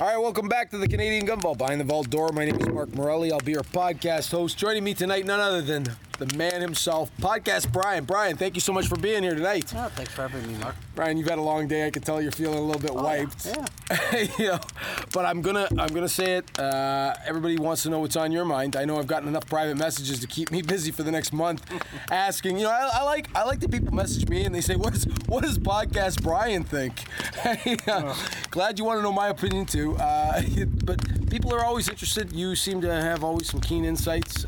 All right, welcome back to the Canadian Gun Vault, Behind the Vault Door. My name is Mark Morelli. I'll be your podcast host. Joining me tonight, none other than the man himself, Podcast Brian. Brian, thank you so much for being here tonight. Oh, thanks for having me, Mark. Brian, you've had a long day. I can tell you're feeling a little bit wiped. Yeah. You know, but I'm gonna say it. Everybody wants to know what's on your mind. I know I've gotten enough private messages to keep me busy for the next month, asking. You know, I like that people message me and they say, "What does Podcast Brian think?" Glad you want to know my opinion too. But people are always interested. You seem to have always some keen insights.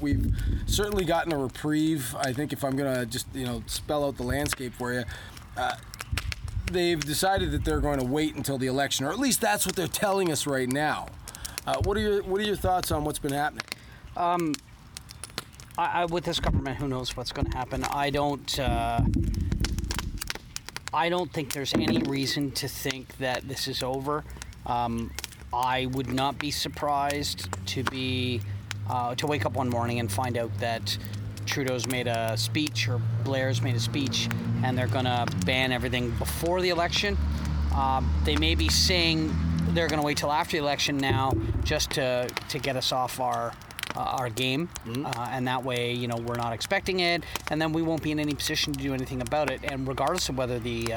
We've certainly gotten a reprieve. I think if I'm going to just, spell out the landscape for you, they've decided that they're going to wait until the election, or at least that's what they're telling us right now. What are your thoughts on what's been happening? With this government, who knows what's going to happen? I don't think there's any reason to think that this is over. I would not be surprised to wake up one morning and find out that Trudeau's made a speech or Blair's made a speech and they're going to ban everything before the election. They may be saying they're going to wait till after the election now just to get us off our game, and that way, we're not expecting it, and then we won't be in any position to do anything about it. And regardless of whether the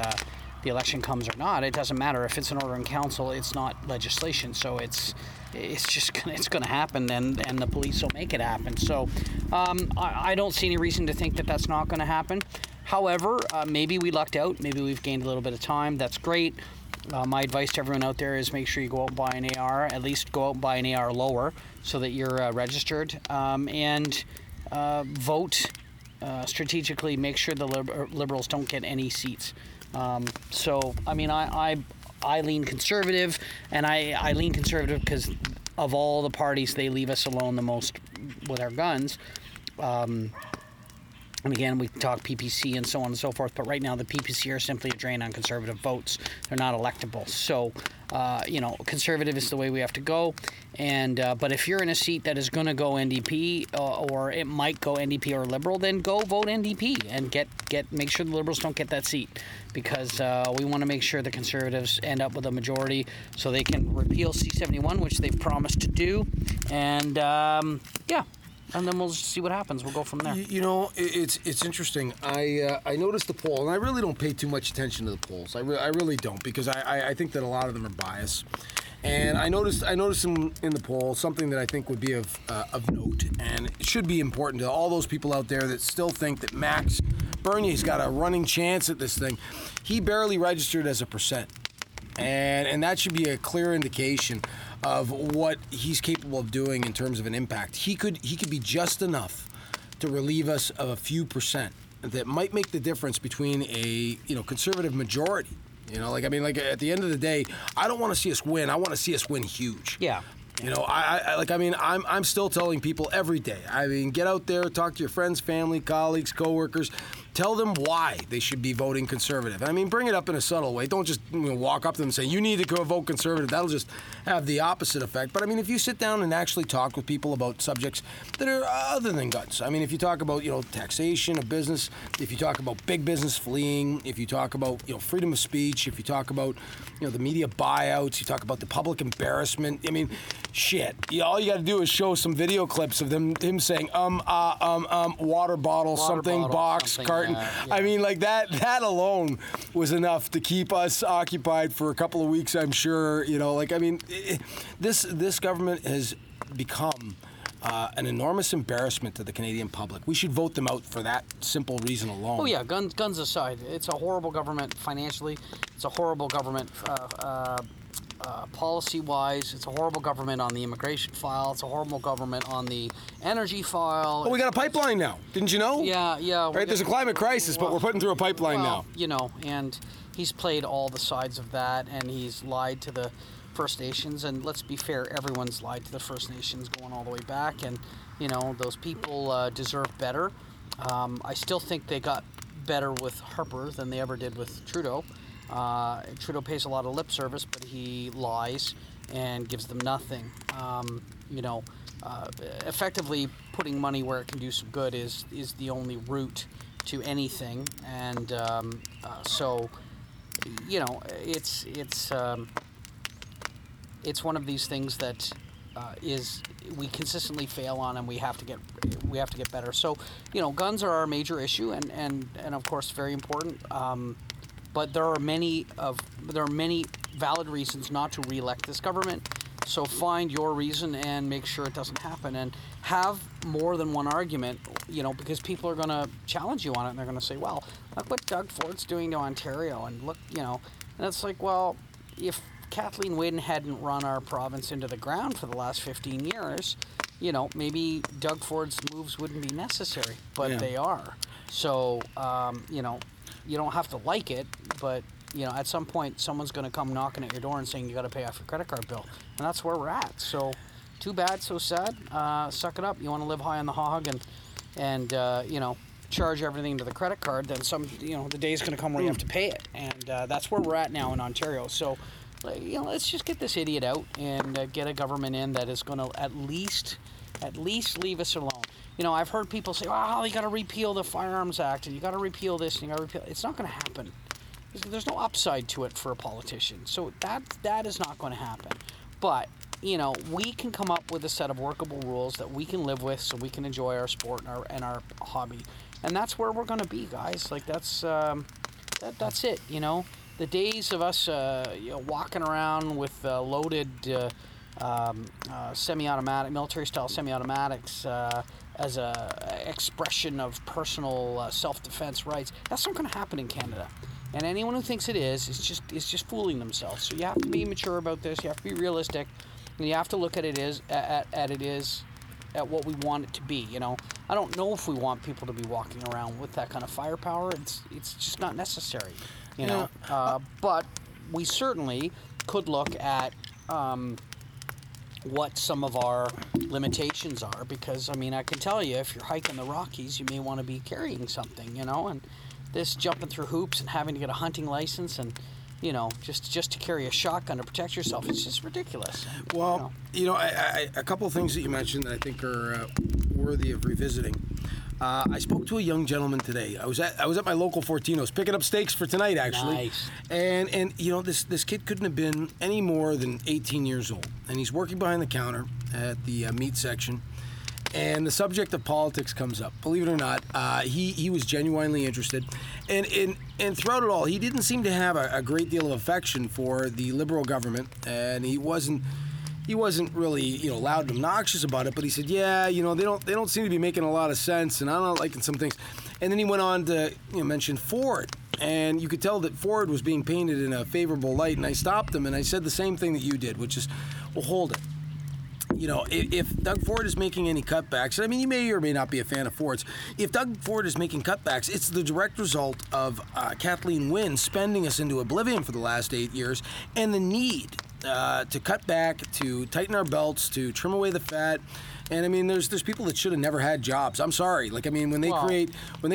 election comes or not, it doesn't matter. If it's an order in council, it's not legislation, so it's just gonna happen, and the police will make it happen. So I don't see any reason to think that that's not going to happen. However, maybe we lucked out. Maybe we've gained a little bit of time. That's great. My advice to everyone out there is make sure you go out and buy an AR. At least go out and buy an AR lower so that you're registered, and vote strategically. Make sure the Liberals don't get any seats. I lean conservative, and I lean conservative because of all the parties, they leave us alone the most with our guns. And again, we talk PPC and so on and so forth, but right now the PPC are simply a drain on conservative votes. They're not electable. So, conservative is the way we have to go. And but if you're in a seat that is going to go NDP, or it might go NDP or Liberal, then go vote NDP and make sure the Liberals don't get that seat, because we want to make sure the Conservatives end up with a majority so they can repeal C-71, which they've promised to do. And and then we'll see what happens. We'll go from there. It's interesting. I noticed the poll, and I really don't pay too much attention to the polls. I really don't, because I think that a lot of them are biased. And I noticed in the poll something that I think would be of note, and it should be important to all those people out there that still think that Max Bernier's got a running chance at this thing. He barely registered as a percent, and that should be a clear indication of what he's capable of doing in terms of an impact. He could be just enough to relieve us of a few percent that might make the difference between a conservative majority. At the end of the day, I don't want to see us win. I want to see us win huge. Yeah. I'm still telling people every day. Get out there, talk to your friends, family, colleagues, coworkers. Tell them why they should be voting conservative. Bring it up in a subtle way. Don't just walk up to them and say, you need to go vote conservative. That'll just have the opposite effect. But, if you sit down and actually talk with people about subjects that are other than guns. If you talk about, taxation of business, if you talk about big business fleeing, if you talk about, freedom of speech, if you talk about, the media buyouts, you talk about the public embarrassment. All you got to do is show some video clips of him saying, water bottle, something, box, carton. Yeah. That alone was enough to keep us occupied for a couple of weeks, I'm sure. This government has become an enormous embarrassment to the Canadian public. We should vote them out for that simple reason alone. Oh yeah, guns aside, it's a horrible government financially. It's a horrible government policy-wise. It's a horrible government on the immigration file. It's a horrible government on the energy file. Well, we got a pipeline now. Didn't you know? Yeah. Right? There's a climate crisis, but we're putting through a pipeline now. And he's played all the sides of that, and he's lied to the First Nations, and let's be fair, everyone's lied to the First Nations going all the way back, and, those people deserve better. I still think they got better with Harper than they ever did with Trudeau. Trudeau pays a lot of lip service, but he lies and gives them nothing. Effectively putting money where it can do some good is the only route to anything. And so, it's it's one of these things that is we consistently fail on, and we have to get better. So, you know, guns are our major issue, and of course very important. But there are many valid reasons not to re-elect this government. So find your reason and make sure it doesn't happen, and have more than one argument, you know, because people are going to challenge you on it, and they're going to say, well, look what Doug Ford's doing to Ontario, and look, you know, and it's like, well, if Kathleen Wynne hadn't run our province into the ground for the last 15 years, you know, maybe Doug Ford's moves wouldn't be necessary, but yeah, they are. So, you know, you don't have to like it, but, you know, at some point, someone's going to come knocking at your door and saying you got to pay off your credit card bill. And that's where we're at. So, too bad, so sad. Suck it up. You want to live high on the hog and you know, charge everything to the credit card, then some, you know, the day's going to come where you have to pay it. And that's where we're at now in Ontario. So, you know, let's just get this idiot out and get a government in that is going to at least leave us alone. You know, I've heard people say, oh, you got to repeal the Firearms Act, and you got to repeal this, and you got to repeal... It's not going to happen. There's no upside to it for a politician. So that is not going to happen. But, you know, we can come up with a set of workable rules that we can live with so we can enjoy our sport and our hobby. And that's where we're going to be, guys. Like, that's it, you know. The days of us you know, walking around with loaded semi-automatic, military-style semi-automatics as a expression of personal self-defense rights, that's not going to happen in Canada. And anyone who thinks it is just fooling themselves. So you have to be mature about this. You have to be realistic, and you have to look at what we want it to be. You know, I don't know if we want people to be walking around with that kind of firepower. It's just not necessary. You know, but we certainly could look at what some of our limitations are, because I mean, I can tell you, if you're hiking the Rockies, you may want to be carrying something. You know, and this jumping through hoops and having to get a hunting license and, you know, just to carry a shotgun to protect yourself, it's just ridiculous. Well, you know, a couple of things that you mentioned that I think are worthy of revisiting. I spoke to a young gentleman today. I was at my local Fortinos picking up steaks for tonight, actually. Nice. And you know, this kid couldn't have been any more than 18 years old, and he's working behind the counter at the meat section. And the subject of politics comes up. Believe it or not, he was genuinely interested. And throughout it all, he didn't seem to have a great deal of affection for the Liberal government. And he wasn't really, you know, loud and obnoxious about it. But he said, yeah, you know, they don't seem to be making a lot of sense, and I'm not liking some things. And then he went on to, you know, mention Ford. And you could tell that Ford was being painted in a favorable light. And I stopped him, and I said the same thing that you did, which is, well, hold it. You know, if Doug Ford is making any cutbacks, I mean, you may or may not be a fan of Ford's. If Doug Ford is making cutbacks, it's the direct result of Kathleen Wynne spending us into oblivion for the last 8 years, and the need to cut back, to tighten our belts, to trim away the fat. And I mean, there's people that should have never had jobs. I'm sorry. Like, I mean, when they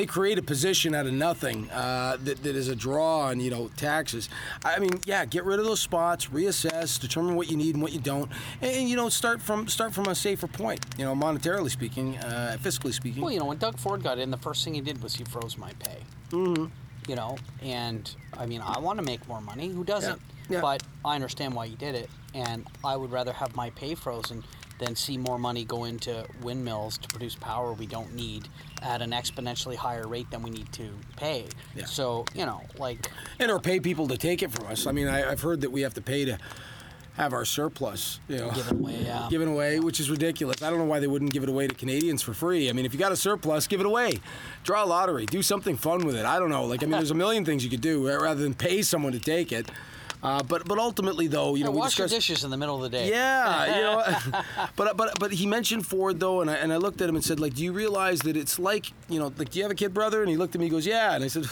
create a position out of nothing that is a draw on, you know, taxes. I mean, yeah, get rid of those spots, reassess, determine what you need and what you don't, and you know, start from a safer point. You know, monetarily speaking, fiscally speaking. Well, you know, when Doug Ford got in, the first thing he did was he froze my pay. Mm-hmm. You know, and I mean, I want to make more money. Who doesn't? Yeah. But I understand why he did it, and I would rather have my pay frozen than see more money go into windmills to produce power we don't need at an exponentially higher rate than we need to pay. Yeah. So, you know, like... And or pay people to take it from us. I mean, I've heard that we have to pay to have our surplus, you know, given away, which is ridiculous. I don't know why they wouldn't give it away to Canadians for free. I mean, if you got a surplus, give it away. Draw a lottery. Do something fun with it. I don't know. Like, I mean, there's a million things you could do rather than pay someone to take it. But ultimately, though, you know, wash your dishes in the middle of the day. Yeah, you know. But he mentioned Ford, though, and I looked at him and said, like, do you realize that it's like, you know, like, do you have a kid brother? And he looked at me, he goes, yeah. And I said,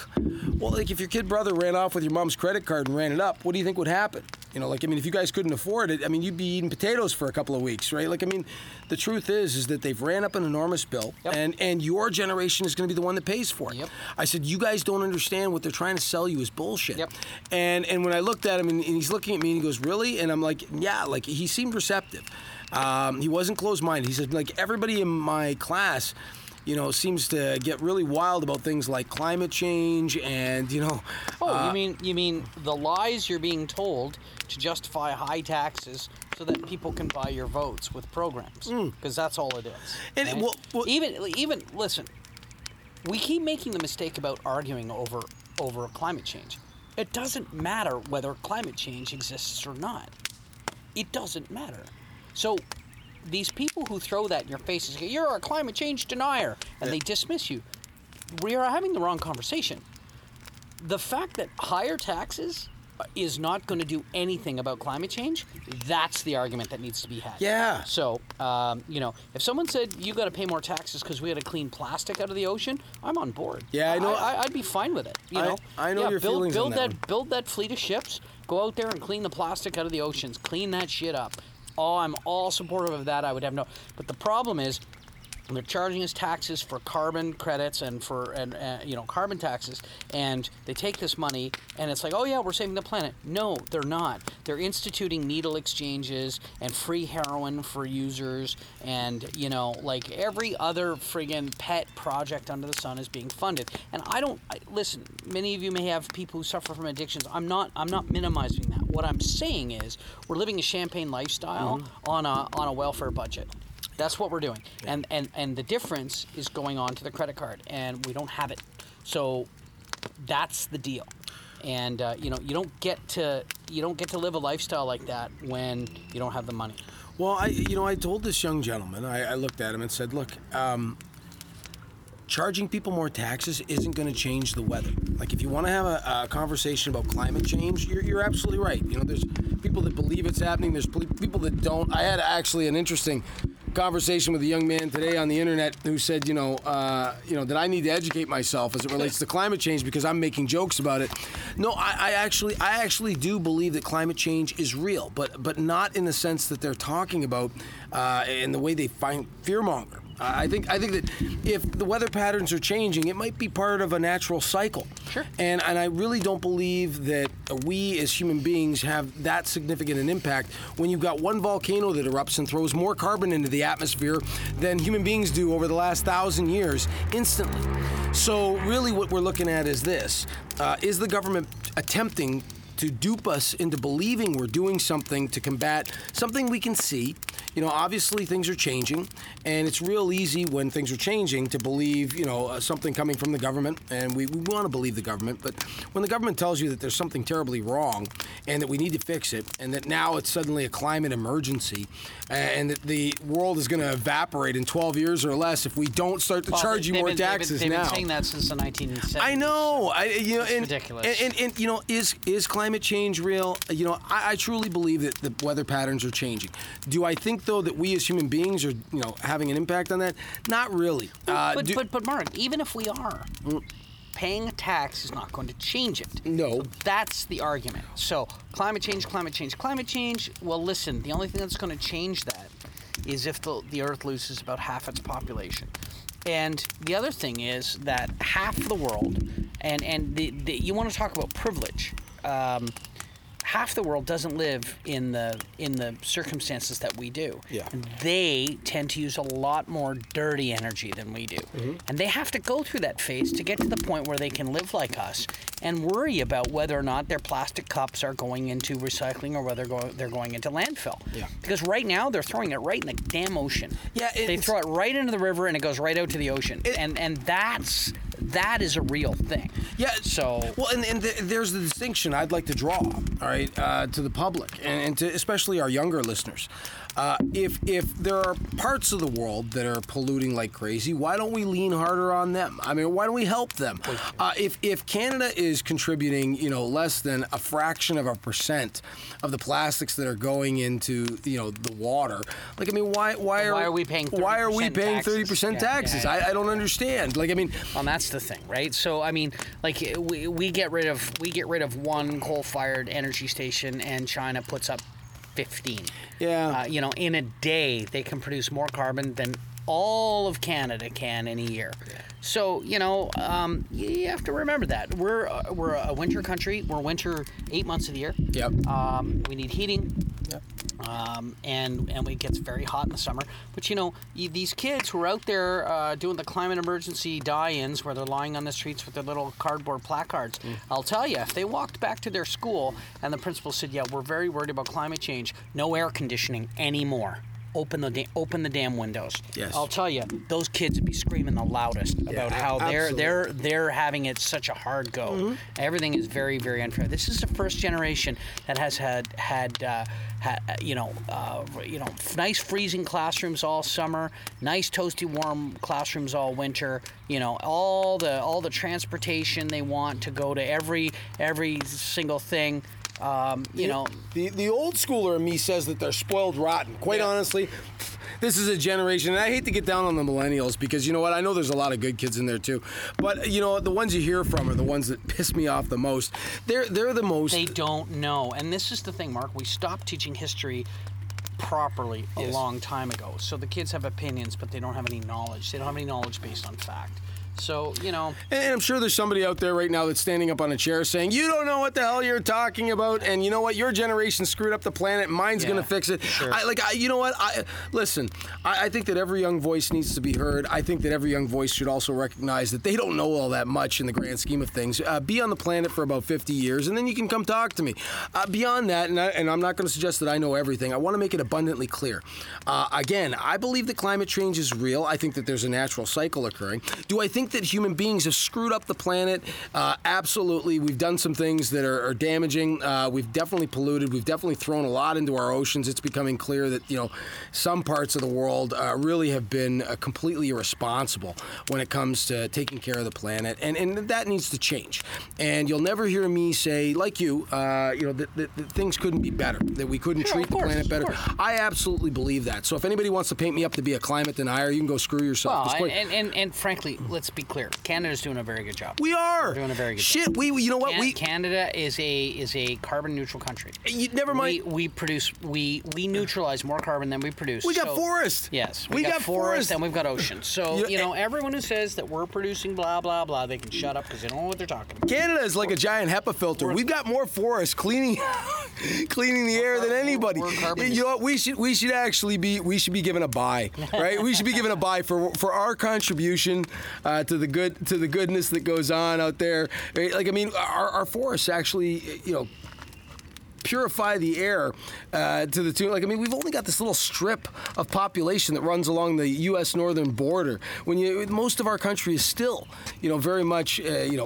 well, like, if your kid brother ran off with your mom's credit card and ran it up, what do you think would happen? You know, like, I mean, if you guys couldn't afford it, I mean, you'd be eating potatoes for a couple of weeks, right? Like, I mean, the truth is that they've ran up an enormous bill, yep, and your generation is going to be the one that pays for it. Yep. I said, you guys don't understand what they're trying to sell you is bullshit. Yep. And when I looked at him, and he's looking at me, and he goes, really? And I'm like, yeah, like, he seemed receptive. He wasn't closed-minded. He said, like, everybody in my class you know, seems to get really wild about things like climate change and, you know... You mean the lies you're being told to justify high taxes so that people can buy your votes with programs, because that's all it is. And right? Listen, we keep making the mistake about arguing over climate change. It doesn't matter whether climate change exists or not. It doesn't matter. So these people who throw that in your face, you're a climate change denier, and they dismiss you. We are having the wrong conversation. The fact that higher taxes is not going to do anything about climate change, that's the argument that needs to be had. Yeah. So, if someone said you got to pay more taxes because we had to clean plastic out of the ocean, I'm on board. Yeah, I know. I'd be fine with it. I know your feelings on that. Build that fleet of ships. Go out there and clean the plastic out of the oceans. Clean that shit up. I'm all supportive of that. I would have no. But the problem is, they're charging us taxes for carbon credits and for carbon taxes, and they take this money and it's like, oh yeah, we're saving the planet. No, they're not. They're instituting needle exchanges and free heroin for users, and like every other friggin' pet project under the sun is being funded. And listen, many of you may have people who suffer from addictions. I'm not minimizing that. What I'm saying is we're living a champagne lifestyle on a welfare budget. That's what we're doing. And the difference is going on to the credit card, and we don't have it. So that's the deal. And you don't get to live a lifestyle like that when you don't have the money. Well, I told this young gentleman, I looked at him and said, look, charging people more taxes isn't going to change the weather. Like, if you want to have a conversation about climate change, you're absolutely right. There's people that believe it's happening. There's people that don't. I had actually an interesting conversation with a young man today on the internet who said, that I need to educate myself as it relates to climate change because I'm making jokes about it. No, I actually do believe that climate change is real, but not in the sense that they're talking about and the way they find fearmonger. I think that if the weather patterns are changing, it might be part of a natural cycle. Sure. And I really don't believe that we as human beings have that significant an impact when you've got one volcano that erupts and throws more carbon into the atmosphere than human beings do over the last 1,000 years instantly. So really what we're looking at is this. Is the government attempting to dupe us into believing we're doing something to combat something we can see? Obviously things are changing, and it's real easy when things are changing to believe, something coming from the government, and we want to believe the government. But when the government tells you that there's something terribly wrong and that we need to fix it, and that now it's suddenly a climate emergency, and that the world is going to evaporate in 12 years or less if we don't start to charge you more taxes now. They've been saying that since the 1970s. I know. It's ridiculous. And is climate change real? I truly believe that the weather patterns are changing. Do I think, though, that we as human beings are, having an impact on that? Not really. But Mark, even if we are, paying a tax is not going to change it. No. So that's the argument. So climate change. Well, listen, the only thing that's going to change that is if the Earth loses about half its population. And the other thing is that half the world, and you want to talk about privilege. Half the world doesn't live in the circumstances that we do. Yeah. They tend to use a lot more dirty energy than we do. Mm-hmm. And they have to go through that phase to get to the point where they can live like us and worry about whether or not their plastic cups are going into recycling or whether they're going into landfill. Yeah. Because right now they're throwing it right in the damn ocean. Yeah, they throw it right into the river and it goes right out to the ocean. And that's... that is a real thing. Yeah. So. Well, and there's the distinction I'd like to draw, all right, to the public and to especially our younger listeners. If there are parts of the world that are polluting like crazy, why don't we lean harder on them? I mean, why don't we help them? If Canada is contributing, less than a fraction of a % of the plastics that are going into, the water, like, I mean, why are we paying 30% taxes? Yeah. I don't understand. Like, I mean, that's the thing, right? So, I mean, like, we get rid of one coal-fired energy station, and China puts up 15. Yeah. In a day, they can produce more carbon than all of Canada can in a year. Yeah. So, you have to remember that. We're a winter country. We're winter 8 months of the year. Yep. We need heating. Yep. And it gets very hot in the summer. But, you know, these kids who are out there doing the climate emergency die-ins where they're lying on the streets with their little cardboard placards, I'll tell you, if they walked back to their school and the principal said, yeah, we're very worried about climate change, no air conditioning anymore, open the damn windows. Yes. I'll tell you, those kids would be screaming the loudest about how they're having it such a hard go. Mm-hmm. Everything is very, very unfair. This is the first generation that has had nice freezing classrooms all summer, nice toasty warm classrooms all winter. You know, all the transportation they want to go to every single thing. The old schooler in me says that they're spoiled rotten. Quite honestly, this is a generation, and I hate to get down on the millennials because, you know what, I know there's a lot of good kids in there too. But, you know, the ones you hear from are the ones that piss me off the most. They're the most... They don't know. And this is the thing, Mark. We stopped teaching history properly a long time ago. So the kids have opinions, but they don't have any knowledge. They don't have any knowledge based on fact. So, you know... And I'm sure there's somebody out there right now that's standing up on a chair saying, you don't know what the hell you're talking about, and you know what? Your generation screwed up the planet. Mine's going to fix it. Sure. I think that every young voice needs to be heard. I think that every young voice should also recognize that they don't know all that much in the grand scheme of things. Be on the planet for about 50 years, and then you can come talk to me. Beyond that, and I'm not going to suggest that I know everything. I want to make it abundantly clear. Again, I believe that climate change is real. I think that there's a natural cycle occurring. Do I think that human beings have screwed up the planet? Absolutely. We've done some things that are damaging. We've definitely polluted. We've definitely thrown a lot into our oceans. It's becoming clear that, you know, some parts of the world really have been completely irresponsible when it comes to taking care of the planet. And that needs to change. And you'll never hear me say, like you, that things couldn't be better, that we couldn't treat the planet better. I absolutely believe that. So if anybody wants to paint me up to be a climate denier, you can go screw yourself. Well, and frankly, let's be clear. Canada's doing a very good job. We are. We're doing a very good job. You know what? Canada is a carbon neutral country. Never mind. We neutralize more carbon than we produce. We got forests. Yes. We got forests and we've got oceans. So, you know, everyone who says that we're producing blah blah blah, they can shut up because they don't know what they're talking about. Canada is like a giant HEPA filter. We've got more forests cleaning the air than anybody. You know what? We should actually be given a buy, right? We should be given a buy for our contribution to the goodness that goes on out there. Like, I mean, our forests actually, you know, purify the air to the tune. Like, I mean, we've only got this little strip of population that runs along the U.S. northern border. Most of our country is still, you know, very much,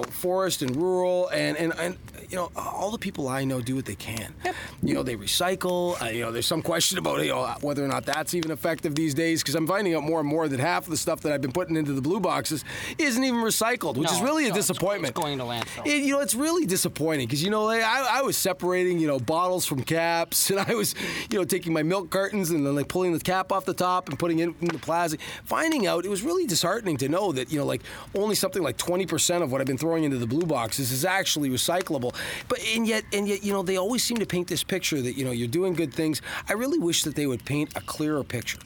forest and rural, and you know, all the people I know do what they can. Yep. You know, they recycle. There's some question about whether or not that's even effective these days, because I'm finding out more and more that half of the stuff that I've been putting into the blue boxes isn't even recycled, which is really a disappointment. It's going to landfill. It's really disappointing because, you know, like, I was separating, you know, bottles from caps, and I was, you know, taking my milk cartons and then, like, pulling the cap off the top and putting it in the plastic. Finding out, it was really disheartening to know that, you know, like, only something like 20% of what I've been throwing into the blue boxes is actually recyclable. But and yet, you know, they always seem to paint this picture that, you know, you're doing good things. I really wish that they would paint a clearer picture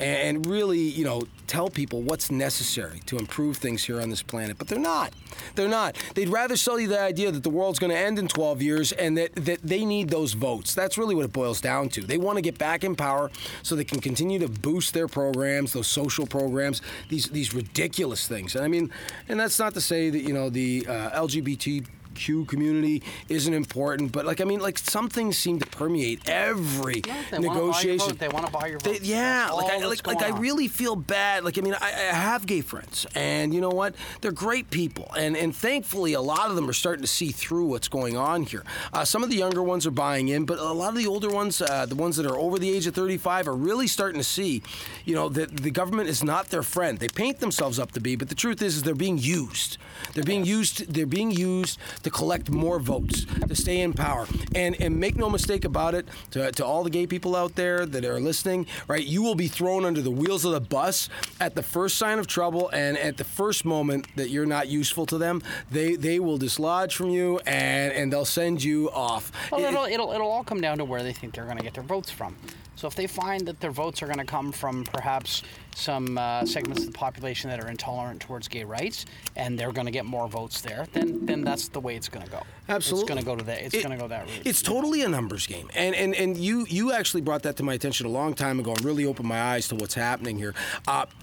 and really, you know, tell people what's necessary to improve things here on this planet. But they're not. They're not. They'd rather sell you the idea that the world's going to end in 12 years and that they need those votes. That's really what it boils down to. They want to get back in power so they can continue to boost their programs, those social programs, these ridiculous things. And I mean, and that's not to say that, you know, the LGBTQ community isn't important, but, like, I mean, like, some things seem to permeate every negotiation. They want to buy your vote. I really feel bad. Like, I mean, I have gay friends, and you know what? They're great people, and thankfully, a lot of them are starting to see through what's going on here. Some of the younger ones are buying in, but a lot of the older ones, the ones that are over the age of 35, are really starting to see, you know, that the government is not their friend. They paint themselves up to be, but the truth is they're being used. They're being used to collect more votes, to stay in power. And make no mistake about it, to all the gay people out there that are listening, right, you will be thrown under the wheels of the bus at the first sign of trouble, and at the first moment that you're not useful to them, they will dislodge from you, and they'll send you off. Well, it'll all come down to where they think they're going to get their votes from. So if they find that their votes are going to come from perhaps some segments of the population that are intolerant towards gay rights, and they're going to get more votes there, then that's the way it's going to go. Absolutely. It's going to go to that. It's going to go that route. It's totally a numbers game. And you actually brought that to my attention a long time ago and really opened my eyes to what's happening here.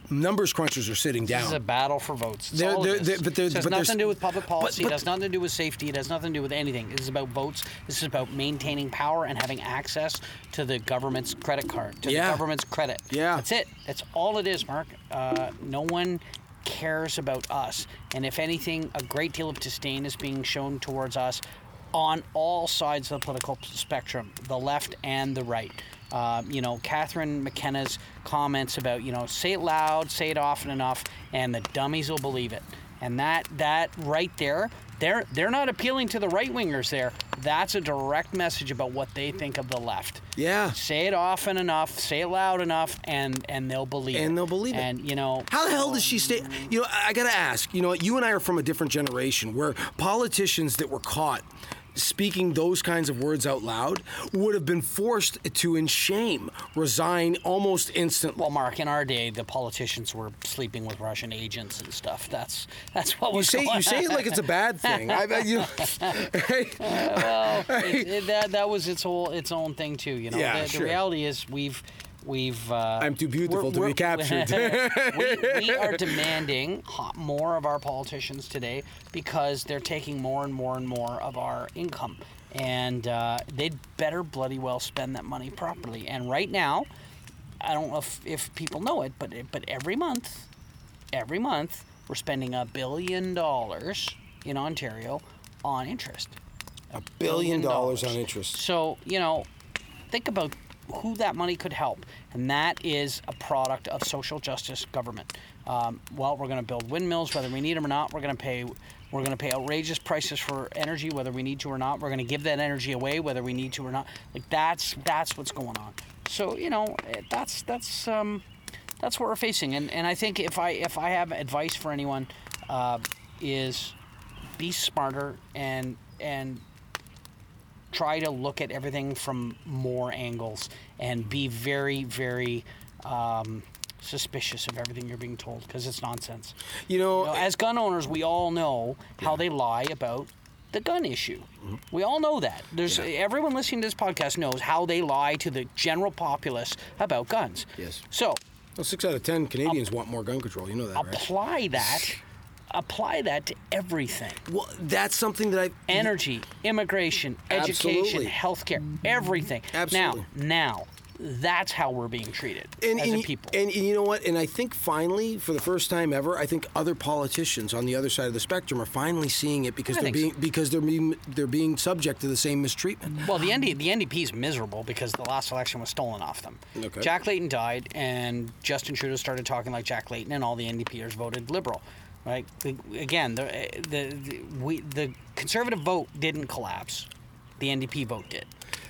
Numbers crunchers are sitting down. This is a battle for votes. It's all it is. It has nothing to do with public policy. It has nothing to do with safety. It has nothing to do with anything. This is about votes. This is about maintaining power and having access to the government's credit card, to the government's credit. Yeah. That's it. That's all it is, Mark. No one cares about us, and if anything, a great deal of disdain is being shown towards us on all sides of the political spectrum, the left and the right. Catherine McKenna's comments about, say it loud, say it often enough, and the dummies will believe it. And that right there, they're not appealing to the right-wingers there. That's a direct message about what they think of the left. Yeah. Say it often enough, say it loud enough, and they'll believe it. And they'll believe it. And, how the hell does she stay? I got to ask. You and I are from a different generation where politicians that were caught speaking those kinds of words out loud would have been forced to, in shame, resign almost instantly. Well, Mark, in our day, the politicians were sleeping with Russian agents and stuff. That's what was going on. You say it like it's a bad thing. I bet you. Right? That was its own thing too. Yeah, the reality is we've. I'm too beautiful to be captured. we are demanding more of our politicians today because they're taking more and more and more of our income, and they'd better bloody well spend that money properly. And right now, I don't know if people know it, but every month we're spending $1 billion in Ontario on interest. $1 billion on interest. So think about who that money could help, and that is a product of social justice government. We're going to build windmills whether we need them or not. We're going to pay outrageous prices for energy whether we need to or not. We're going to give that energy away whether we need to or not. Like that's what's going on. So that's what we're facing. And I think if I have advice for anyone, is be smarter and try to look at everything from more angles and be very, very suspicious of everything you're being told because it's nonsense. As gun owners, we all know how they lie about the gun issue. Mm-hmm. We all know that. Everyone listening to this podcast knows how they lie to the general populace about guns. Yes. So. Well, 6 out of 10 Canadians want more gun control. You know that, right? Apply that to everything. Well, that's something that energy, immigration, education, healthcare, everything. Absolutely. Now, that's how we're being treated as a people. And you know what? And I think finally, for the first time ever, I think other politicians on the other side of the spectrum are finally seeing it because they're being subject to the same mistreatment. Well, the NDP is miserable because the last election was stolen off them. Okay. Jack Layton died, and Justin Trudeau started talking like Jack Layton, and all the NDPers voted Liberal. Right. Again, the conservative vote didn't collapse. The NDP vote did.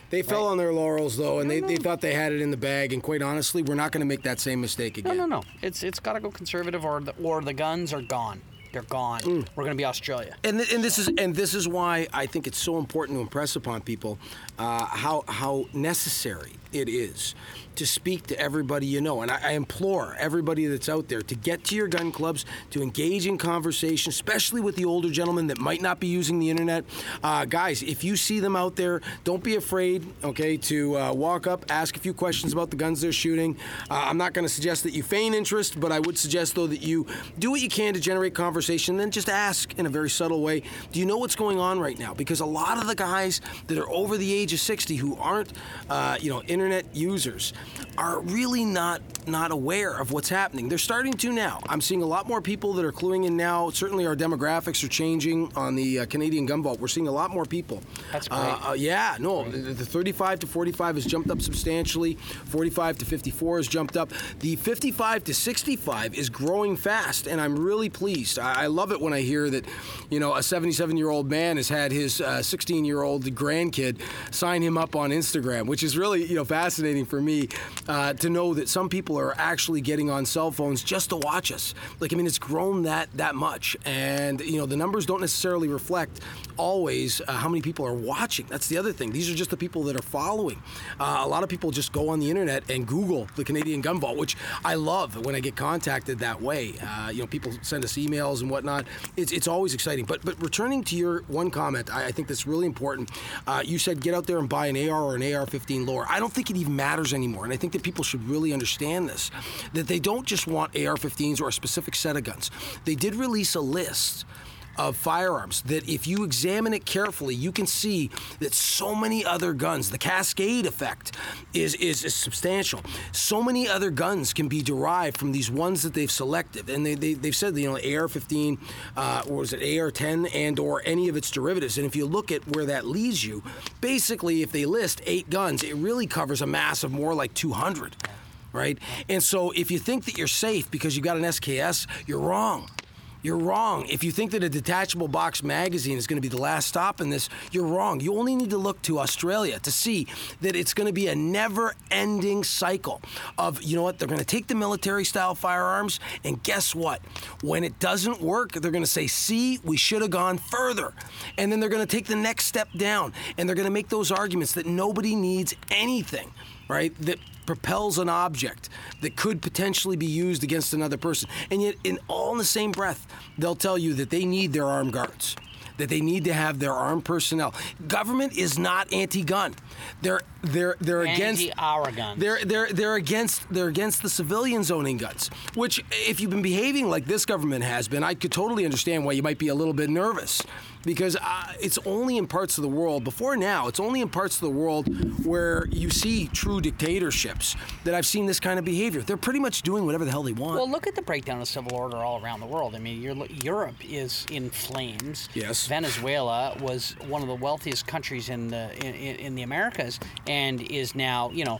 They fell on their laurels, though, and they thought they had it in the bag. And quite honestly, we're not going to make that same mistake again. No. It's got to go conservative, or the guns are gone. They're gone. Mm. We're going to be Australia. And this is why I think it's so important to impress upon people how necessary it is to speak to everybody you know. And I implore everybody that's out there to get to your gun clubs, to engage in conversation, especially with the older gentlemen that might not be using the internet. Guys, if you see them out there, don't be afraid, okay, to walk up, ask a few questions about the guns they're shooting. I'm not going to suggest that you feign interest, but I would suggest, though, that you do what you can to generate conversation, then just ask in a very subtle way, do you know what's going on right now? Because a lot of the guys that are over the age of 60 who aren't, internet users, are really not aware of what's happening. They're starting to now. I'm seeing a lot more people that are cluing in now. Certainly our demographics are changing on the Canadian Gun Vault. We're seeing a lot more people. That's great. The 35 to 45 has jumped up substantially. 45 to 54 has jumped up. The 55 to 65 is growing fast, and I'm really pleased. I love it when I hear that, a 77-year-old man has had his 16-year-old grandkid sign him up on Instagram, which is really, fascinating for me to know that some people people are actually getting on cell phones just to watch us. Like, I mean, it's grown that much. And, you know, the numbers don't necessarily reflect always how many people are watching. That's the other thing. These are just the people that are following. A lot of people just go on the internet and Google the Canadian Gun Vault, which I love when I get contacted that way. You know, people send us emails and whatnot. It's always exciting. But returning to your one comment, I think that's really important. You said get out there and buy an AR or an AR-15 lore. I don't think it even matters anymore. And I think that people should really understand this, that they don't just want AR-15s or a specific set of guns. They did release a list of firearms that if you examine it carefully, you can see that so many other guns, the cascade effect is substantial. So many other guns can be derived from these ones that they've selected. And they've said, you know, AR-15, or was it AR-10 and or any of its derivatives. And if you look at where that leads you, basically if they list 8 guns, it really covers a mass of more like 200, right? And so if you think that you're safe because you've got an SKS, you're wrong. You're wrong. If you think that a detachable box magazine is going to be the last stop in this, you're wrong. You only need to look to Australia to see that it's going to be a never-ending cycle of, you know what, they're going to take the military-style firearms, and guess what? When it doesn't work, they're going to say, see, we should have gone further. And then they're going to take the next step down, and they're going to make those arguments that nobody needs anything, right, that propels an object that could potentially be used against another person. And yet, in the same breath, they'll tell you that they need their armed guards, that they need to have their armed personnel. Government is not anti-gun. They're against anti-our guns. They're against the civilians owning guns, which if you've been behaving like this government has been, I could totally understand why you might be a little bit nervous, because it's only in parts of the world before now, it's only in parts of the world where you see true dictatorships that I've seen this kind of behavior. They're pretty much doing whatever the hell they want. Well, look at the breakdown of civil order all around the world. I mean, Europe is in flames. Yes. Venezuela was one of the wealthiest countries in the Americas, and is now, you know,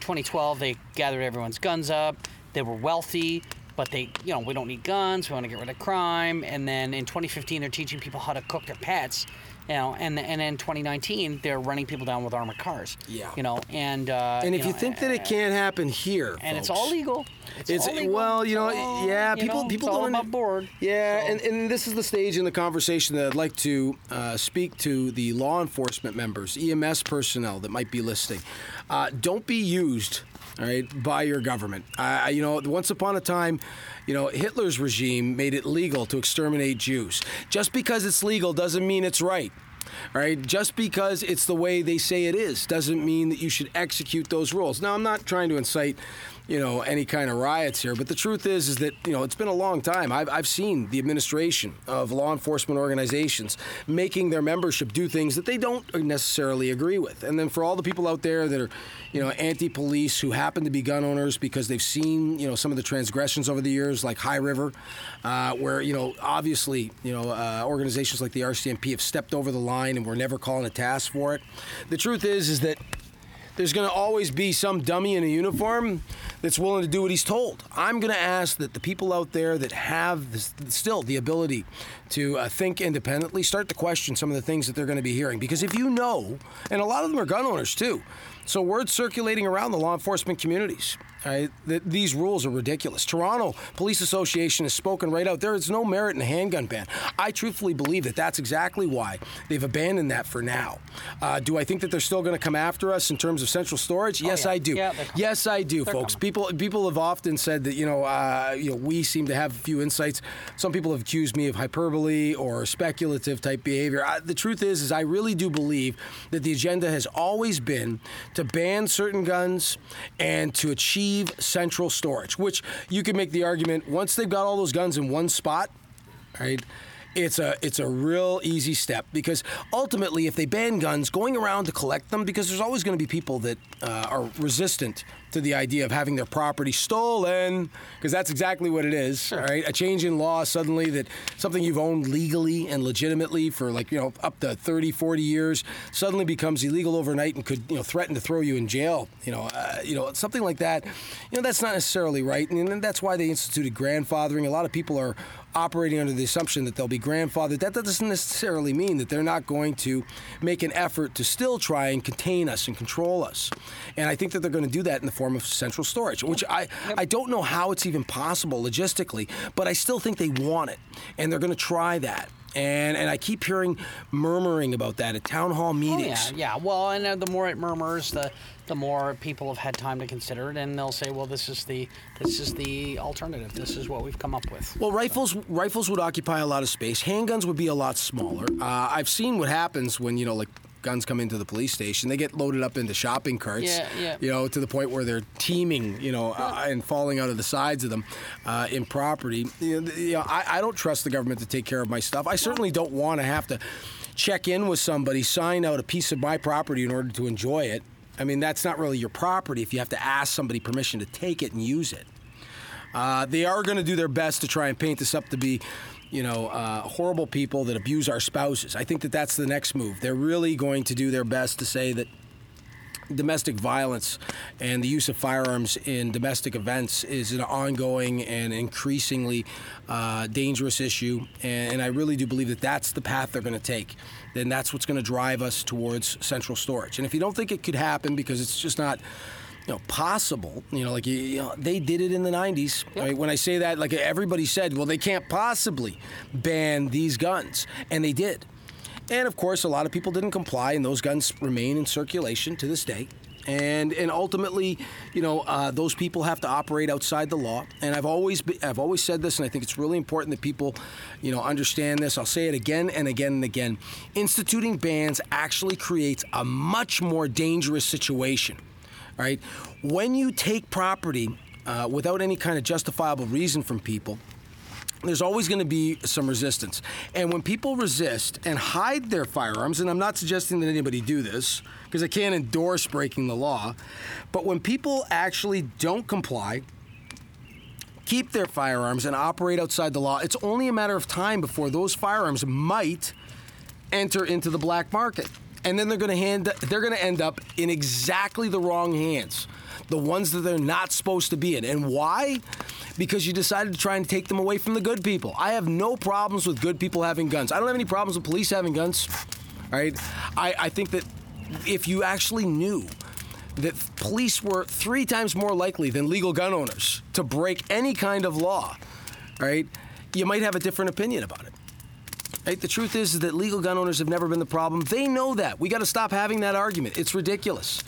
2012 they gathered everyone's guns up. They were wealthy, but they, you know, we don't need guns. We want to get rid of crime. And then in 2015 they're teaching people how to cook their pets. You know, and in 2019 they're running people down with armored cars. Yeah. You know, and if you think that it can't happen here, and folks, it's all legal. It's all legal. Well, you know, all, yeah. People don't above board. Yeah, so. And this is the stage in the conversation that I'd like to speak to the law enforcement members, EMS personnel that might be listening. Don't be used, all right, by your government. You know, once upon a time, you know, Hitler's regime made it legal to exterminate Jews. Just because it's legal doesn't mean it's right. All right, just because it's the way they say it is doesn't mean that you should execute those rules. Now, I'm not trying to incite, you know, any kind of riots here, but the truth is that, you know, it's been a long time. I've seen the administration of law enforcement organizations making their membership do things that they don't necessarily agree with. And then for all the people out there that are, you know, anti-police who happen to be gun owners because they've seen, you know, some of the transgressions over the years, like High River, where, you know, obviously, you know, organizations like the RCMP have stepped over the line and we're never calling a task for it. The truth is that there's going to always be some dummy in a uniform that's willing to do what he's told. I'm going to ask that the people out there that have still the ability to think independently start to question some of the things that they're going to be hearing. Because if you know, and a lot of them are gun owners too, so word's circulating around the law enforcement communities, right, that these rules are ridiculous. Toronto Police Association has spoken right out. There is no merit in a handgun ban. I truthfully believe that that's exactly why they've abandoned that for now. Do I think that they're still going to come after us in terms of central storage? Yes, oh, yeah. I do. Yeah, yes, I do, they're folks. Coming. People have often said that, you know, we seem to have a few insights. Some people have accused me of hyperbole or speculative type behavior. The truth is I really do believe that the agenda has always been to ban certain guns and to achieve central storage, which you can make the argument once they've got all those guns in one spot, right? It's a real easy step, because ultimately if they ban guns, going around to collect them, because there's always going to be people that are resistant to the idea of having their property stolen, because that's exactly what it is, sure. All right? A change in law suddenly that something you've owned legally and legitimately for, like, you know, up to 30, 40 years suddenly becomes illegal overnight and could, you know, threaten to throw you in jail, you know, something like that. You know, that's not necessarily right, and that's why they instituted grandfathering. A lot of people are operating under the assumption that they'll be grandfathered. That doesn't necessarily mean that they're not going to make an effort to still try and contain us and control us. And I think that they're going to do that in the form of central storage, which I don't know how it's even possible logistically, but I still think they want it, and they're going to try that. And I keep hearing murmuring about that at town hall meetings. Oh, yeah, yeah. Well, and the more it murmurs, the more people have had time to consider it, and they'll say, well, this is the alternative. This is what we've come up with. Well, rifles would occupy a lot of space. Handguns would be a lot smaller. I've seen what happens when, guns come into the police station. They get loaded up into shopping carts, to the point where they're teeming, and falling out of the sides of them in property. I don't trust the government to take care of my stuff. I certainly don't want to have to check in with somebody, sign out a piece of my property in order to enjoy it. I mean, that's not really your property if you have to ask somebody permission to take it and use it. They are going to do their best to try and paint this up to be horrible people that abuse our spouses. I think that that's the next move. They're really going to do their best to say that domestic violence and the use of firearms in domestic events is an ongoing and increasingly dangerous issue. And I really do believe that that's the path they're going to take. Then that's what's going to drive us towards central storage. And if you don't think it could happen because it's just not possible, they did it in the 90s. Yep. Right? When I say that, everybody said, well, they can't possibly ban these guns. And they did. And, of course, a lot of people didn't comply, and those guns remain in circulation to this day. And ultimately, those people have to operate outside the law. And I've always said this, and I think it's really important that people, understand this. I'll say it again and again and again. Instituting bans actually creates a much more dangerous situation. Right? When you take property without any kind of justifiable reason from people, there's always going to be some resistance. And when people resist and hide their firearms, and I'm not suggesting that anybody do this, because I can't endorse breaking the law, but when people actually don't comply, keep their firearms, and operate outside the law, it's only a matter of time before those firearms might enter into the black market. And then they're going to end up in exactly the wrong hands, the ones that they're not supposed to be in. And why? Because you decided to try and take them away from the good people. I have no problems with good people having guns. I don't have any problems with police having guns. All right? I think that if you actually knew that police were 3 times more likely than legal gun owners to break any kind of law, right, you might have a different opinion about it. Right? The truth is that legal gun owners have never been the problem. They know that. We got to stop having that argument. It's ridiculous.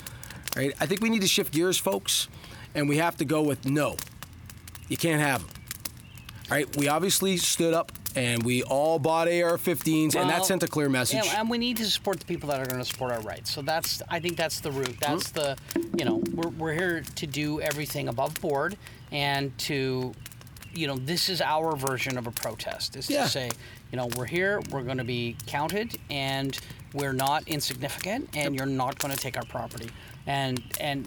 Right? I think we need to shift gears, folks, and we have to go with no. You can't have them. All right? We obviously stood up, and we all bought AR-15s, and that sent a clear message. Yeah, and we need to support the people that are going to support our rights. So I think that's the route. That's the, we're here to do everything above board and to... this is our version of a protest, is to say, we're here, we're going to be counted, and we're not insignificant, and you're not going to take our property. And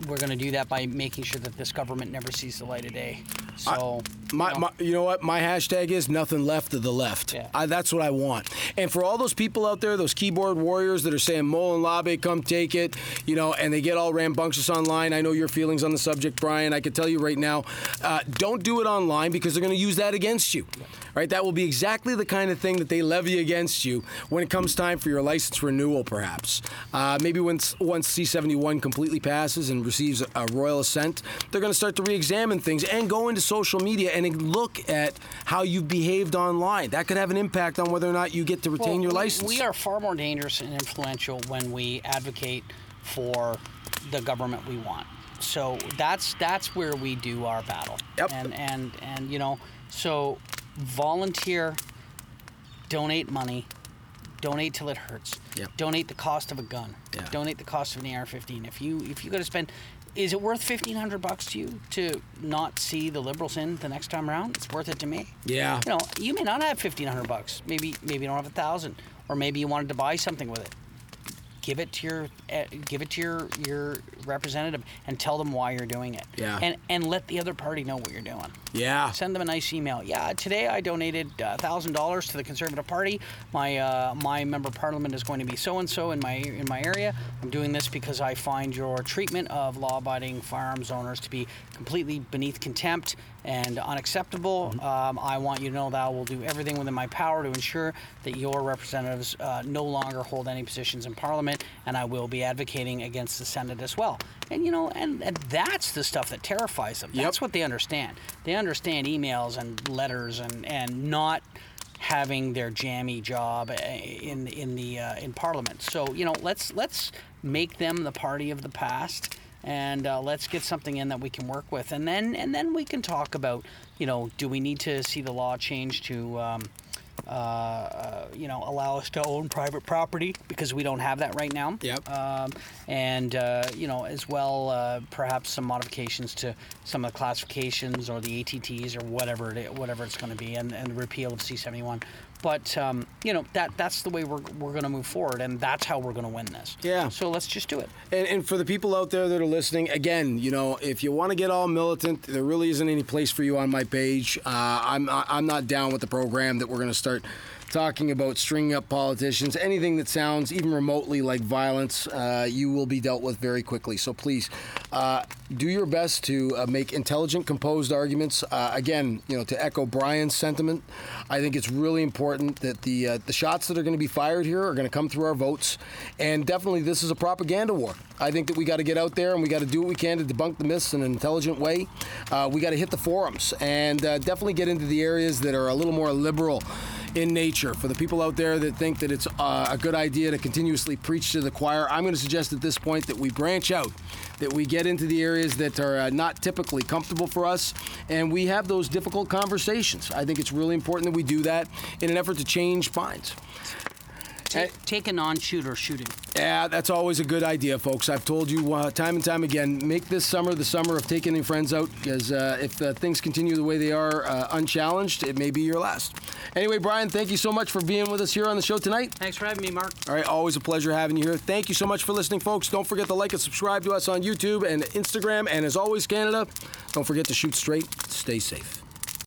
we're going to do that by making sure that this government never sees the light of day. So, my hashtag is nothing left of the left. Yeah. That's what I want. And for all those people out there, those keyboard warriors that are saying, Mo and Labe, come take it, and they get all rambunctious online. I know your feelings on the subject, Brian. I can tell you right now, don't do it online because they're going to use that against you. Yeah. Right? That will be exactly the kind of thing that they levy against you when it comes time for your license renewal, perhaps. Maybe once C-71 completely passes and receives a royal assent, they're going to start to re-examine things and go into social media and look at how you've behaved online. That could have an impact on whether or not you get to retain your license. We are far more dangerous and influential when we advocate for the government we want. So that's where we do our battle. Yep. And so volunteer, donate money, donate till it hurts. Yep. Donate the cost of a gun. Yeah. Donate the cost of an AR-15. If you got to spend, is it worth $1,500 to you to not see the liberals in the next time around? It's worth it to me. Yeah. You may not have $1,500. Maybe you don't have $1,000, or maybe you wanted to buy something with it. give it to your representative and tell them why you're doing it. Yeah. And let the other party know what you're doing. Yeah. Send them a nice email. Yeah, today I donated $1,000 to the Conservative Party. My member of parliament is going to be so and so in my area. I'm doing this because I find your treatment of law-abiding firearms owners to be completely beneath contempt and unacceptable. Mm-hmm. I want you to know that I will do everything within my power to ensure that your representatives no longer hold any positions in Parliament, and I will be advocating against the Senate as well. And, you know, and that's the stuff that terrifies them. That's what they understand. They understand emails and letters and not having their jammy job in Parliament. So, you know, let's make them the party of the past. And let's get something in that we can work with, and then we can talk about, you know, do we need to see the law change to, allow us to own private property, because we don't have that right now. Yep. Perhaps some modifications to some of the classifications or the ATTs or whatever it's going to be, and repeal of C-71. But that's the way we're going to move forward, and that's how we're going to win this. Yeah. So let's just do it. And for the people out there that are listening, again, you know, if you want to get all militant, there really isn't any place for you on my page. I'm not down with the program that we're going to start talking about stringing up politicians. Anything that sounds even remotely like violence, you will be dealt with very quickly. So please, do your best to make intelligent, composed arguments. Again, you know, to echo Brian's sentiment, I think it's really important that the shots that are going to be fired here are going to come through our votes. And definitely, this is a propaganda war. I think that we got to get out there and we got to do what we can to debunk the myths in an intelligent way. We got to hit the forums and definitely get into the areas that are a little more liberal in nature. For the people out there that think that it's a good idea to continuously preach to the choir, I'm going to suggest at this point that we branch out, that we get into the areas that are not typically comfortable for us, and we have those difficult conversations. I think it's really important that we do that in an effort to change minds. Take a non-shooter shooting. Yeah, that's always a good idea, folks. I've told you time and time again, make this summer the summer of taking your friends out, because if things continue the way they are unchallenged, it may be your last. Anyway, Brian, thank you so much for being with us here on the show tonight. Thanks for having me, Mark. All right, always a pleasure having you here. Thank you so much for listening, folks. Don't forget to like and subscribe to us on YouTube and Instagram. And as always, Canada, don't forget to shoot straight. Stay safe.